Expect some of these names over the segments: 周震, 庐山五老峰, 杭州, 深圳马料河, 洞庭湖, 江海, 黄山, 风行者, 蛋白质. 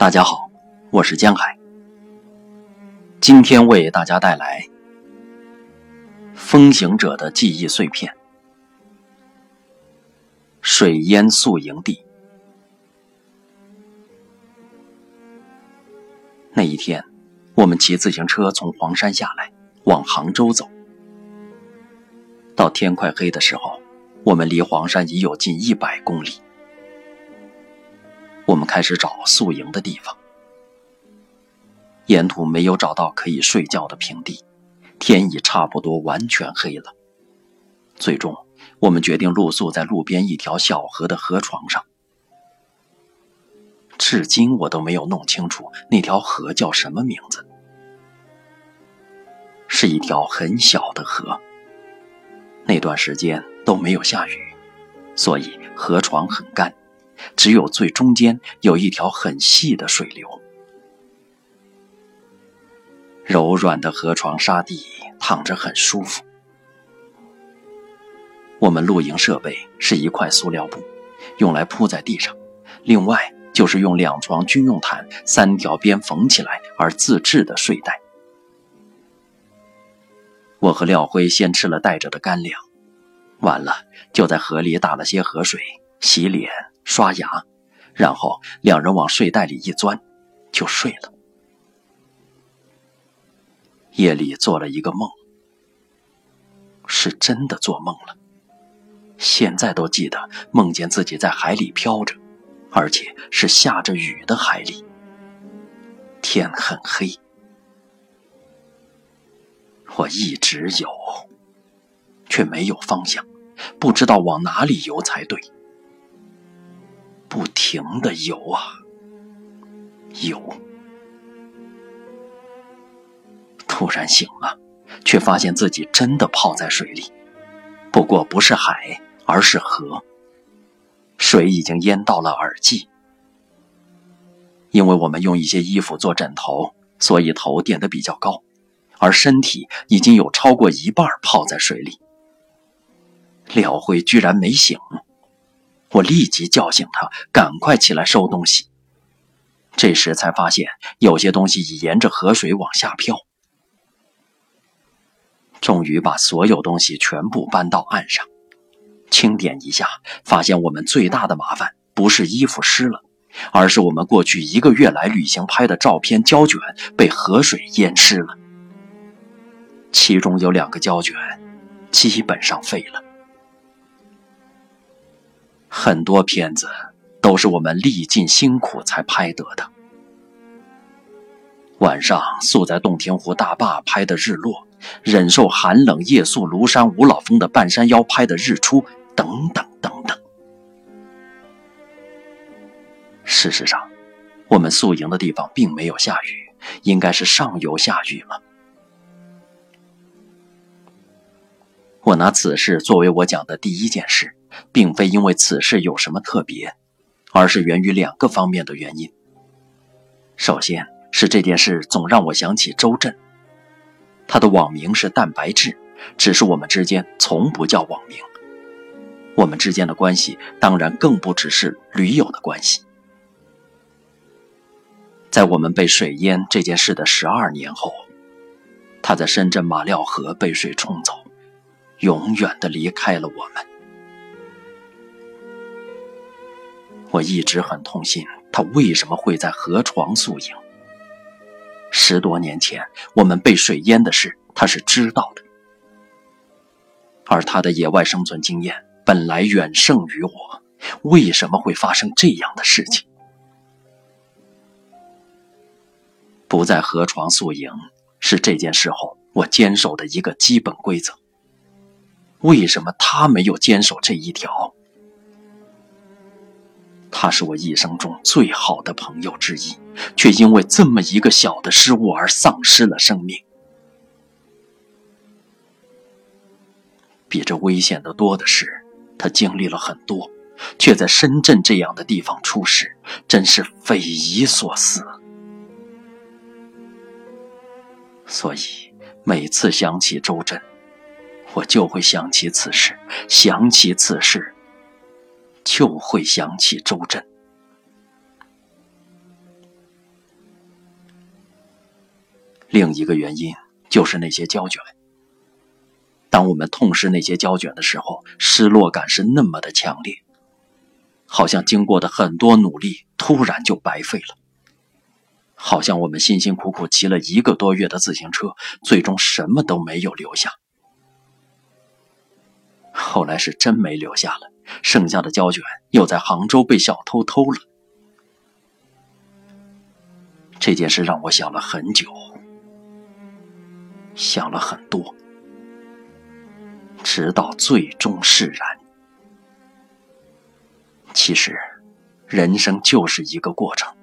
大家好，我是江海，今天为大家带来风行者的记忆碎片。水淹宿营地。那一天，我们骑自行车从黄山下来，往杭州走。到天快黑的时候，我们离黄山已有近100公里。我们开始找宿营的地方，沿途没有找到可以睡觉的平地，天已差不多完全黑了。最终，我们决定露宿在路边一条小河的河床上。至今我都没有弄清楚那条河叫什么名字，是一条很小的河。那段时间都没有下雨，所以河床很干。只有最中间有一条很细的水流，柔软的河床沙地躺着很舒服。我们露营设备是一块塑料布，用来铺在地上，另外就是用2床军用毯3条边缝起来而自制的睡袋。我和廖辉先吃了带着的干粮，晚了就在河里打了些河水，洗脸刷牙，然后2人往睡袋里一钻就睡了。夜里做了一个梦，是真的做梦了，现在都记得，梦见自己在海里飘着，而且是下着雨的海里，天很黑。我一直游，却没有方向，不知道往哪里游才对。不停地游啊游，突然醒了，却发现自己真的泡在水里，不过不是海，而是河。水已经淹到了耳际，因为我们用一些衣服做枕头，所以头垫得比较高，而身体已经有超过一半泡在水里。廖辉居然没醒，我立即叫醒他，赶快起来收东西。这时才发现有些东西已沿着河水往下飘。终于把所有东西全部搬到岸上，清点一下，发现我们最大的麻烦不是衣服湿了，而是我们过去1个月来旅行拍的照片胶卷被河水淹湿了。其中有2个胶卷基本上废了。很多片子都是我们历尽辛苦才拍得的。晚上宿在洞庭湖大坝拍的日落，忍受寒冷夜宿庐山五老峰的半山腰拍的日出，等等等等。事实上，我们宿营的地方并没有下雨，应该是上游下雨了。我拿此事作为我讲的第一件事，并非因为此事有什么特别，而是源于2个方面的原因。首先是这件事总让我想起周震，他的网名是蛋白质，只是我们之间从不叫网名。我们之间的关系当然更不只是驴友的关系。在我们被水淹这件事的12年后，他在深圳马料河被水冲走，永远地离开了我们。我一直很痛心，他为什么会在河床宿营？10多年前，我们被水淹的事，他是知道的。而他的野外生存经验本来远胜于我，为什么会发生这样的事情？不在河床宿营，是这件事后我坚守的一个基本规则。为什么他没有坚守这一条？他是我一生中最好的朋友之一，却因为这么一个小的失误而丧失了生命。比这危险的多的是，他经历了很多，却在深圳这样的地方出事，真是匪夷所思。所以每次想起周震，我就会想起此事，想起此事就会想起周震。另一个原因就是那些胶卷。当我们痛失那些胶卷的时候，失落感是那么的强烈，好像经过的很多努力突然就白费了，好像我们辛辛苦苦骑了一个多月的自行车，最终什么都没有留下。后来是真没留下了，剩下的胶卷又在杭州被小偷偷了。这件事让我想了很久，想了很多，直到最终释然。其实，人生就是一个过程，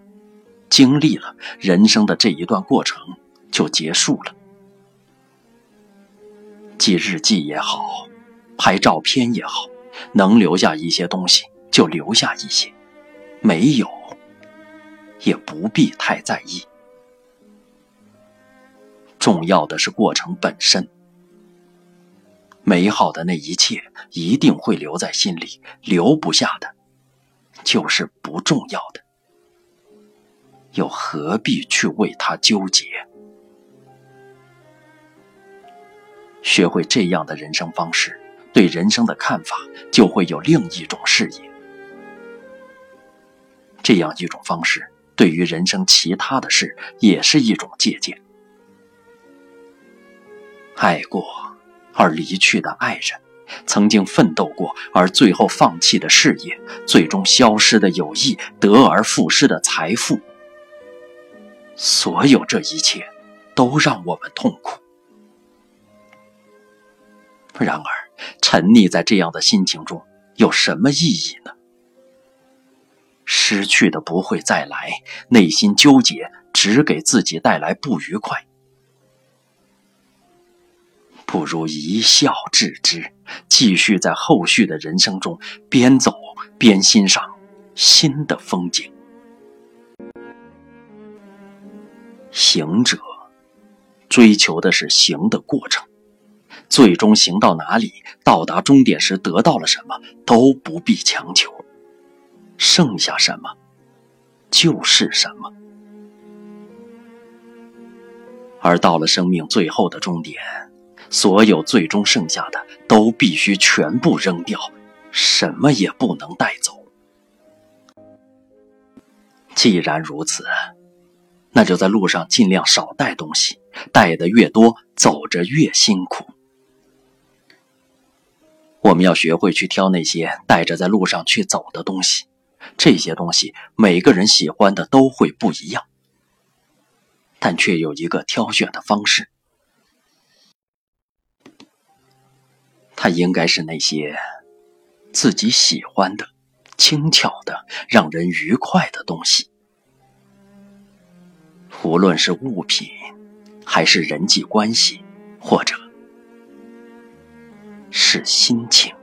经历了人生的这一段过程就结束了。记日记也好，拍照片也好，能留下一些东西就留下一些，没有也不必太在意。重要的是过程本身，美好的那一切一定会留在心里，留不下的就是不重要的，又何必去为它纠结？学会这样的人生方式，对人生的看法就会有另一种视野。这样一种方式，对于人生其他的事也是一种借鉴。爱过而离去的爱人，曾经奋斗过而最后放弃的事业，最终消失的友谊，得而复失的财富，所有这一切都让我们痛苦。然而，沉溺在这样的心情中有什么意义呢？失去的不会再来，内心纠结只给自己带来不愉快。不如一笑置之，继续在后续的人生中边走边欣赏新的风景。行者追求的是行的过程，最终行到哪里，到达终点时得到了什么都不必强求，剩下什么就是什么。而到了生命最后的终点，所有最终剩下的都必须全部扔掉，什么也不能带走。既然如此，那就在路上尽量少带东西，带的越多，走着越辛苦。我们要学会去挑那些带着在路上去走的东西，这些东西每个人喜欢的都会不一样，但却有一个挑选的方式。它应该是那些自己喜欢的、轻巧的、让人愉快的东西。无论是物品，还是人际关系，或者是心情。